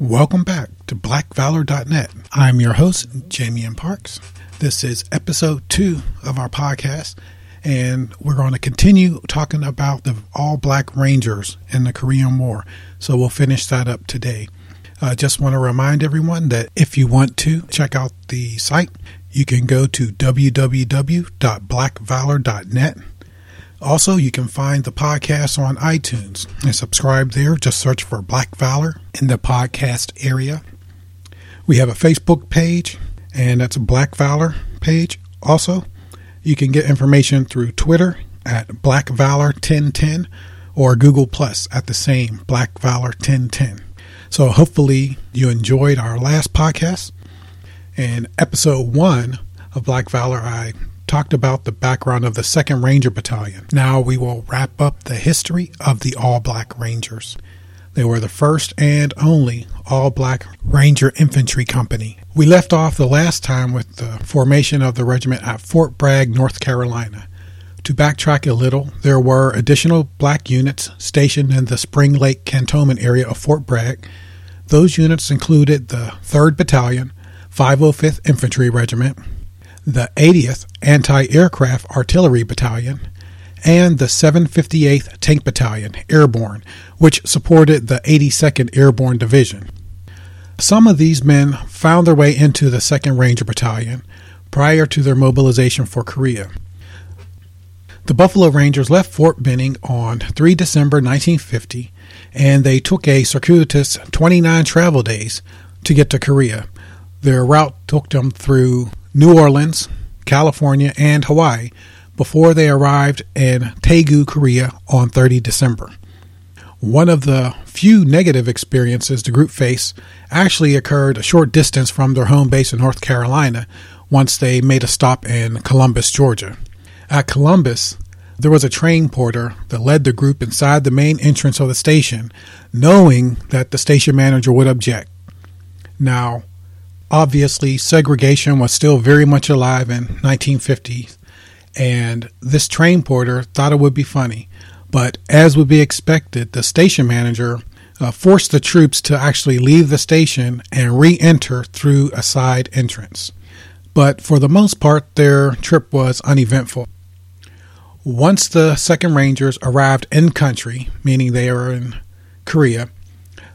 Welcome back to BlackValor.net. I'm your host, Jamion Parks. This is episode 2 of our podcast, and we're going to continue talking about the all-black Rangers in the Korean War. So we'll finish that up today. I just want to remind everyone that if you want to check out the site, you can go to www.blackvalor.net. Also, you can find the podcast on iTunes and subscribe there. Just search for Black Valor in the podcast area. We have a Facebook page, and that's a Black Valor page. Also, you can get information through Twitter at Black Valor 1010 or Google Plus at the same Black Valor 1010. So hopefully you enjoyed our last podcast. In episode 1 of Black Valor, I talked about the background of the 2nd Ranger Battalion. Now we will wrap up the history of the all-black Rangers. They were the first and only all-black Ranger Infantry Company. We left off the last time with the formation of the regiment at Fort Bragg, North Carolina. To backtrack a little, there were additional black units stationed in the Spring Lake Cantonment area of Fort Bragg. Those units included the 3rd Battalion, 505th Infantry Regiment, the 80th Anti-Aircraft Artillery Battalion, and the 758th Tank Battalion, Airborne, which supported the 82nd Airborne Division. Some of these men found their way into the 2nd Ranger Battalion prior to their mobilization for Korea. The Buffalo Rangers left Fort Benning on 3 December 1950, and they took a circuitous 29 travel days to get to Korea. Their route took them through New Orleans, California, and Hawaii before they arrived in Taegu, Korea on 30 December. One of the few negative experiences the group faced actually occurred a short distance from their home base in North Carolina once they made a stop in Columbus, Georgia. At Columbus, there was a train porter that led the group inside the main entrance of the station, knowing that the station manager would object. Now, obviously, segregation was still very much alive in 1950, and this train porter thought it would be funny. But as would be expected, the station manager forced the troops to actually leave the station and re-enter through a side entrance. But for the most part, their trip was uneventful. Once the 2nd Rangers arrived in country, meaning they were in Korea,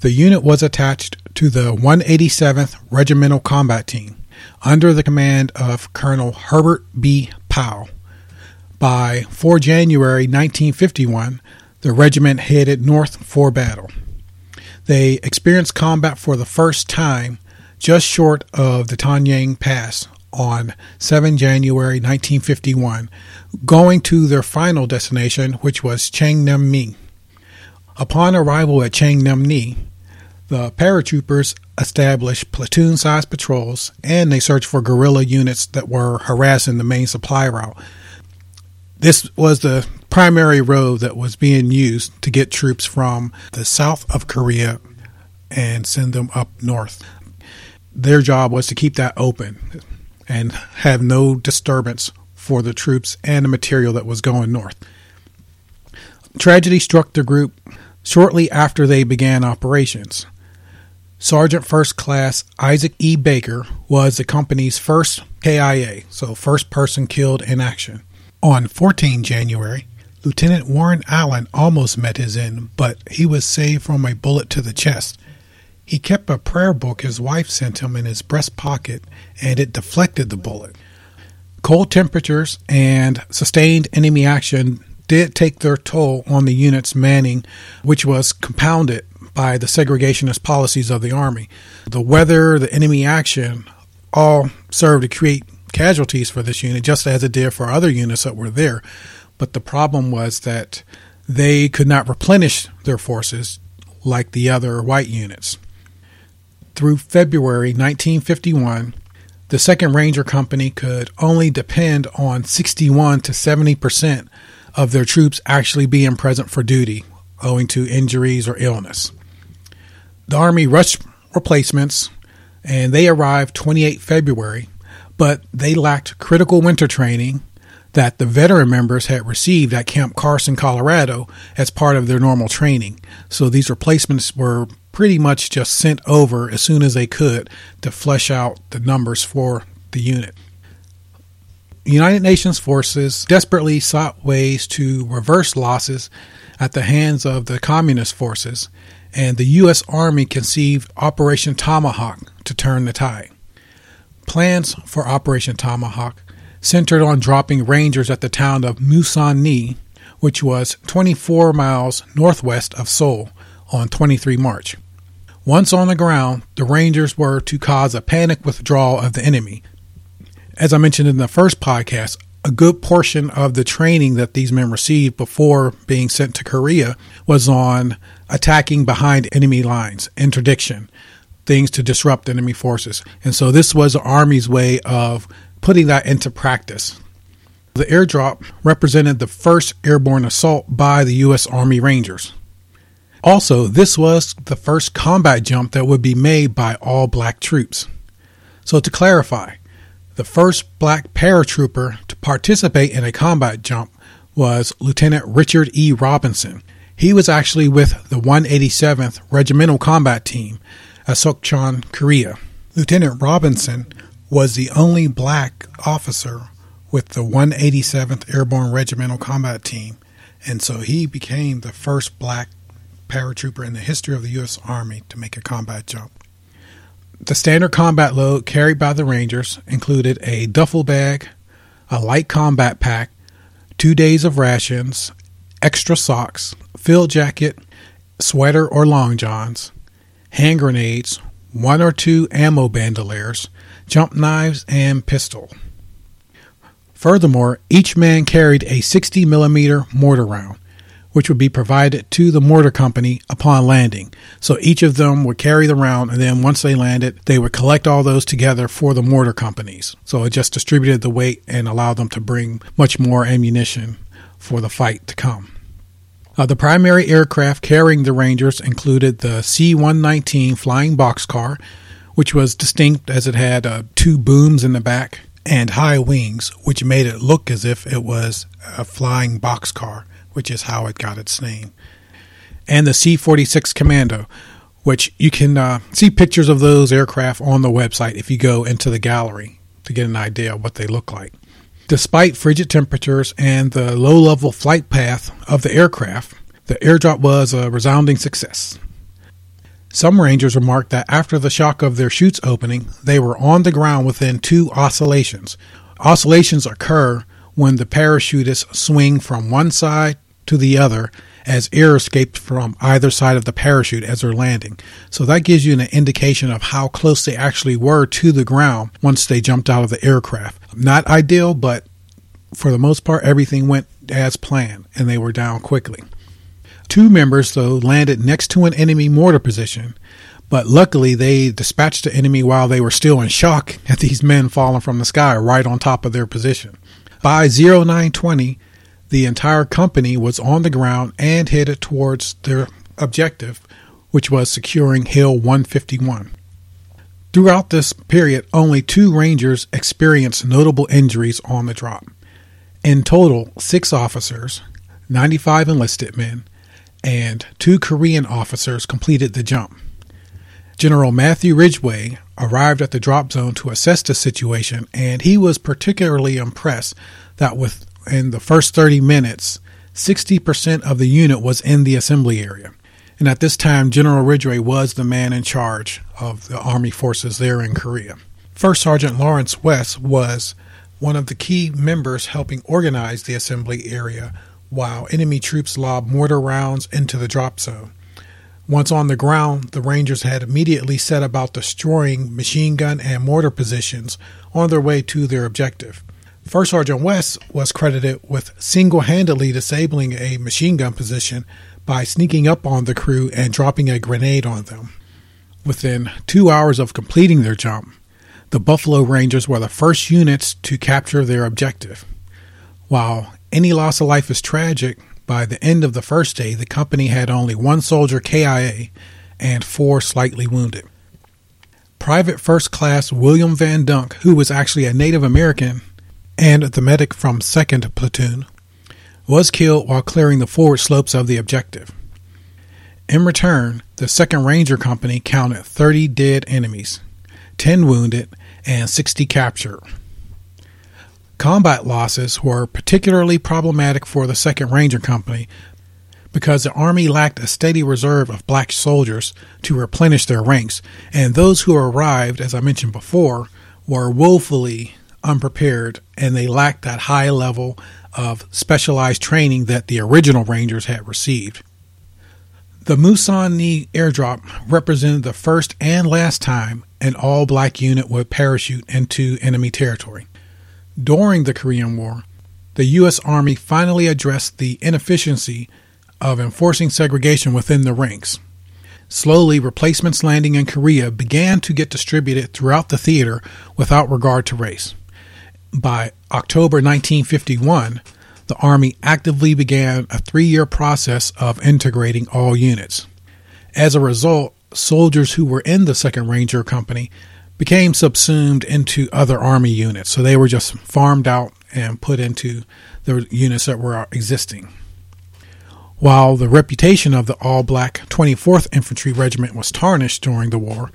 the unit was attached to the 187th Regimental Combat Team under the command of Colonel Herbert B. Powell. By 4 January 1951, the regiment headed north for battle. They experienced combat for the first time just short of the Tanyang Pass on 7 January 1951, going to their final destination, which was Changnamni. Upon arrival at Changnamni, the paratroopers established platoon-sized patrols, and they searched for guerrilla units that were harassing the main supply route. This was the primary road that was being used to get troops from the south of Korea and send them up north. Their job was to keep that open and have no disturbance for the troops and the material that was going north. Tragedy struck the group shortly after they began operations. Sergeant First Class Isaac E. Baker was the company's first KIA, so first person killed in action. On 14 January, Lieutenant Warren Allen almost met his end, but he was saved from a bullet to the chest. He kept a prayer book his wife sent him in his breast pocket, and it deflected the bullet. Cold temperatures and sustained enemy action did take their toll on the unit's manning, which was compounded by the segregationist policies of the Army. The weather, the enemy action, all served to create casualties for this unit, just as it did for other units that were there. But the problem was that they could not replenish their forces like the other white units. Through February 1951, the 2nd Ranger Company could only depend on 61 to 70% of their troops actually being present for duty, owing to injuries or illness. The Army rushed replacements, and they arrived 28 February, but they lacked critical winter training that the veteran members had received at Camp Carson, Colorado, as part of their normal training. So these replacements were pretty much just sent over as soon as they could to flesh out the numbers for the unit. United Nations forces desperately sought ways to reverse losses at the hands of the communist forces, and the U.S. Army conceived Operation Tomahawk to turn the tide. Plans for Operation Tomahawk centered on dropping Rangers at the town of Musan-ni, which was 24 miles northwest of Seoul, on 23 March. Once on the ground, the Rangers were to cause a panic withdrawal of the enemy. As I mentioned in the first podcast, a good portion of the training that these men received before being sent to Korea was on attacking behind enemy lines, interdiction, things to disrupt enemy forces. And so this was the Army's way of putting that into practice. The airdrop represented the first airborne assault by the U.S. Army Rangers. Also, this was the first combat jump that would be made by all black troops. So to clarify, the first black paratrooper to participate in a combat jump was Lieutenant Richard E. Robinson. He was actually with the 187th Regimental Combat Team, Asokchon, Korea. Lieutenant Robinson was the only black officer with the 187th Airborne Regimental Combat Team, and so he became the first black paratrooper in the history of the U.S. Army to make a combat jump. The standard combat load carried by the Rangers included a duffel bag, a light combat pack, 2 days of rations, extra socks, field jacket, sweater or long johns, hand grenades, 1 or 2 ammo bandoliers, jump knives, and pistol. Furthermore, each man carried a 60 millimeter mortar round, which would be provided to the mortar company upon landing. So each of them would carry the round, and then once they landed, they would collect all those together for the mortar companies. So it just distributed the weight and allowed them to bring much more ammunition for the fight to come. The primary aircraft carrying the Rangers included the C-119 flying boxcar, which was distinct as it had 2 booms in the back and high wings, which made it look as if it was a flying boxcar, which is how it got its name, and the C-46 Commando, which you can see pictures of those aircraft on the website if you go into the gallery to get an idea of what they look like. Despite frigid temperatures and the low-level flight path of the aircraft, the airdrop was a resounding success. Some Rangers remarked that after the shock of their chutes opening, they were on the ground within 2 oscillations. Oscillations occur when the parachutists swing from one side to the other as air escapes from either side of the parachute as they're landing. So that gives you an indication of how close they actually were to the ground once they jumped out of the aircraft. Not ideal, but for the most part, everything went as planned, and they were down quickly. 2 members, though, landed next to an enemy mortar position, but luckily they dispatched the enemy while they were still in shock at these men falling from the sky right on top of their position. By 0920, the entire company was on the ground and headed towards their objective, which was securing Hill 151. Throughout this period, only 2 Rangers experienced notable injuries on the drop. In total, 6 officers, 95 enlisted men, and 2 Korean officers completed the jump. General Matthew Ridgway arrived at the drop zone to assess the situation, and he was particularly impressed that within the first 30 minutes, 60% of the unit was in the assembly area. And at this time, General Ridgway was the man in charge of the Army forces there in Korea. First Sergeant Lawrence West was one of the key members helping organize the assembly area while enemy troops lobbed mortar rounds into the drop zone. Once on the ground, the Rangers had immediately set about destroying machine gun and mortar positions on their way to their objective. First Sergeant West was credited with single-handedly disabling a machine gun position by sneaking up on the crew and dropping a grenade on them. Within 2 hours of completing their jump, the Buffalo Rangers were the first units to capture their objective. While any loss of life is tragic, by the end of the first day, the company had only 1 soldier KIA and 4 slightly wounded. Private First Class William Van Dunk, who was actually a Native American and the medic from 2nd Platoon, was killed while clearing the forward slopes of the objective. In return, the 2nd Ranger Company counted 30 dead enemies, 10 wounded, and 60 captured. Combat losses were particularly problematic for the 2nd Ranger Company because the Army lacked a steady reserve of black soldiers to replenish their ranks, and those who arrived, as I mentioned before, were woefully unprepared, and they lacked that high level of specialized training that the original Rangers had received. The Musan-ni airdrop represented the first and last time an all-black unit would parachute into enemy territory. During the Korean War, the U.S. Army finally addressed the inefficiency of enforcing segregation within the ranks. Slowly, replacements landing in Korea began to get distributed throughout the theater without regard to race. By October 1951, the Army actively began a 3-year process of integrating all units. As a result, soldiers who were in the 2nd Ranger Company became subsumed into other Army units, so they were just farmed out and put into the units that were existing. While the reputation of the all-black 24th Infantry Regiment was tarnished during the war,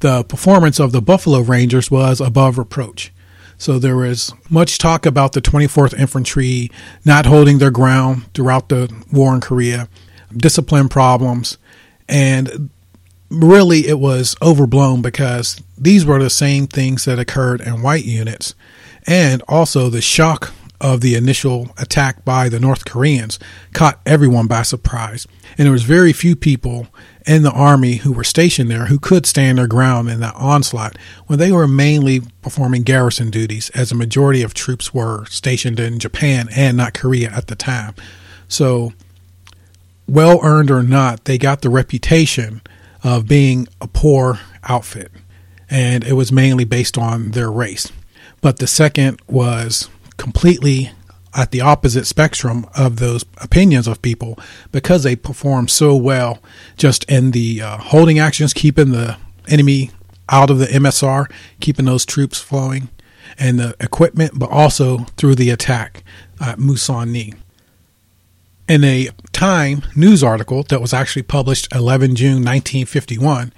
the performance of the Buffalo Rangers was above reproach. So there was much talk about the 24th Infantry not holding their ground throughout the war in Korea, discipline problems, and really it was overblown because these were the same things that occurred in white units, and also the shock of the initial attack by the North Koreans caught everyone by surprise, and there was very few people in the Army who were stationed there who could stand their ground in that onslaught when they were mainly performing garrison duties, as a majority of troops were stationed in Japan and not Korea at the time. So, well earned or not, they got the reputation of being a poor outfit, and it was mainly based on their race. But the second was completely at the opposite spectrum of those opinions of people because they performed so well just in the holding actions, keeping the enemy out of the MSR, keeping those troops flowing and the equipment, but also through the attack at Musan-ni. In a Time news article that was actually published 11 June 1951,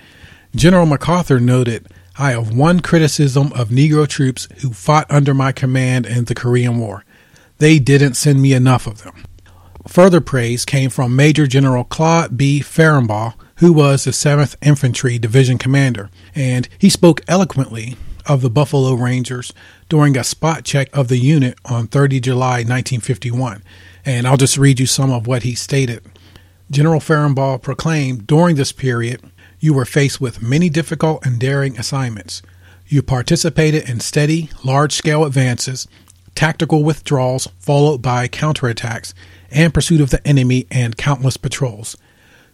General MacArthur noted, "I have one criticism of Negro troops who fought under my command in the Korean War. They didn't send me enough of them." Further praise came from Major General Claude B. Ferenbaugh, who was the 7th Infantry Division commander, and he spoke eloquently of the Buffalo Rangers during a spot check of the unit on 30 July 1951. And I'll just read you some of what he stated. General Ferenbaugh proclaimed, "During this period, you were faced with many difficult and daring assignments. You participated in steady, large-scale advances, tactical withdrawals followed by counterattacks, and pursuit of the enemy and countless patrols.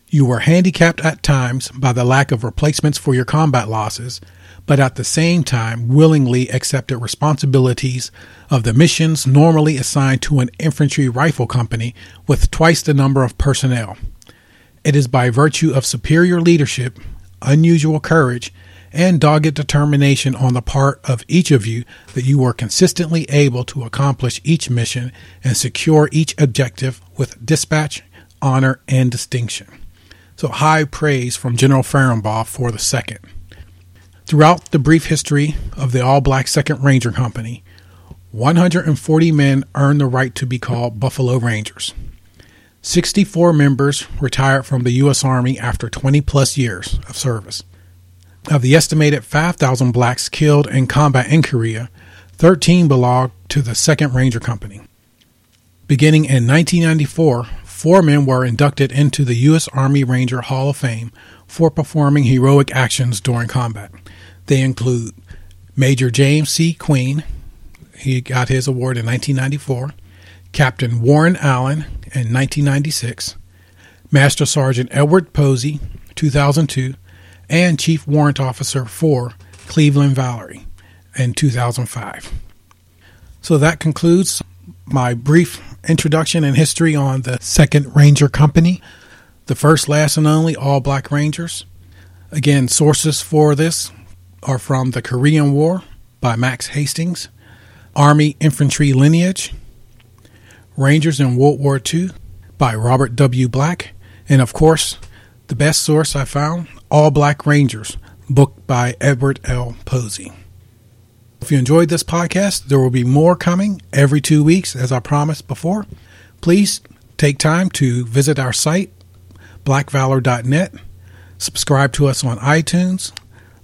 You were handicapped at times by the lack of replacements for your combat losses, but at the same time willingly accepted responsibilities of the missions normally assigned to an infantry rifle company with twice the number of personnel. It is by virtue of superior leadership, unusual courage, and dogged determination on the part of each of you that you were consistently able to accomplish each mission and secure each objective with dispatch, honor, and distinction." So high praise from General Ferenbaugh for the 2nd. Throughout the brief history of the all-black 2nd Ranger Company, 140 men earned the right to be called Buffalo Rangers. 64 members retired from the U.S. Army after 20-plus years of service. Of the estimated 5,000 blacks killed in combat in Korea, 13 belonged to the 2nd Ranger Company. Beginning in 1994, 4 men were inducted into the U.S. Army Ranger Hall of Fame for performing heroic actions during combat. They include Major James C. Queen, he got his award in 1994, Captain Warren Allen in 1996, Master Sergeant Edward Posey, 2002, and Chief Warrant Officer for Cleveland Valerie in 2005. So that concludes my brief introduction and history on the 2nd Ranger Company, the first, last, and only all-black Rangers. Again, sources for this are from The Korean War by Max Hastings, Army Infantry Lineage, Rangers in World War II by Robert W. Black, and of course, The best source I found, All Black Rangers, book by Edward L. Posey. If you enjoyed this podcast, there will be more coming every 2 weeks, as I promised before. Please take time to visit our site, BlackValor.net. Subscribe to us on iTunes.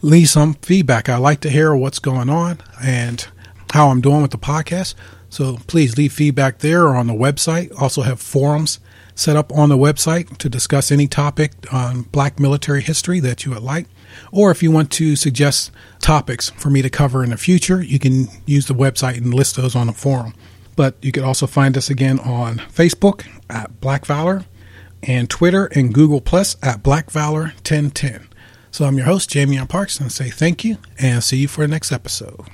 Leave some feedback. I like to hear what's going on and how I'm doing with the podcast. So please leave feedback there or on the website. Also have forums set up on the website to discuss any topic on black military history that you would like. Or if you want to suggest topics for me to cover in the future, you can use the website and list those on the forum. But you can also find us again on Facebook at Black Valor and Twitter and Google Plus at Black Valor 1010. So I'm your host, Jamion Parks, and I say thank you and see you for the next episode.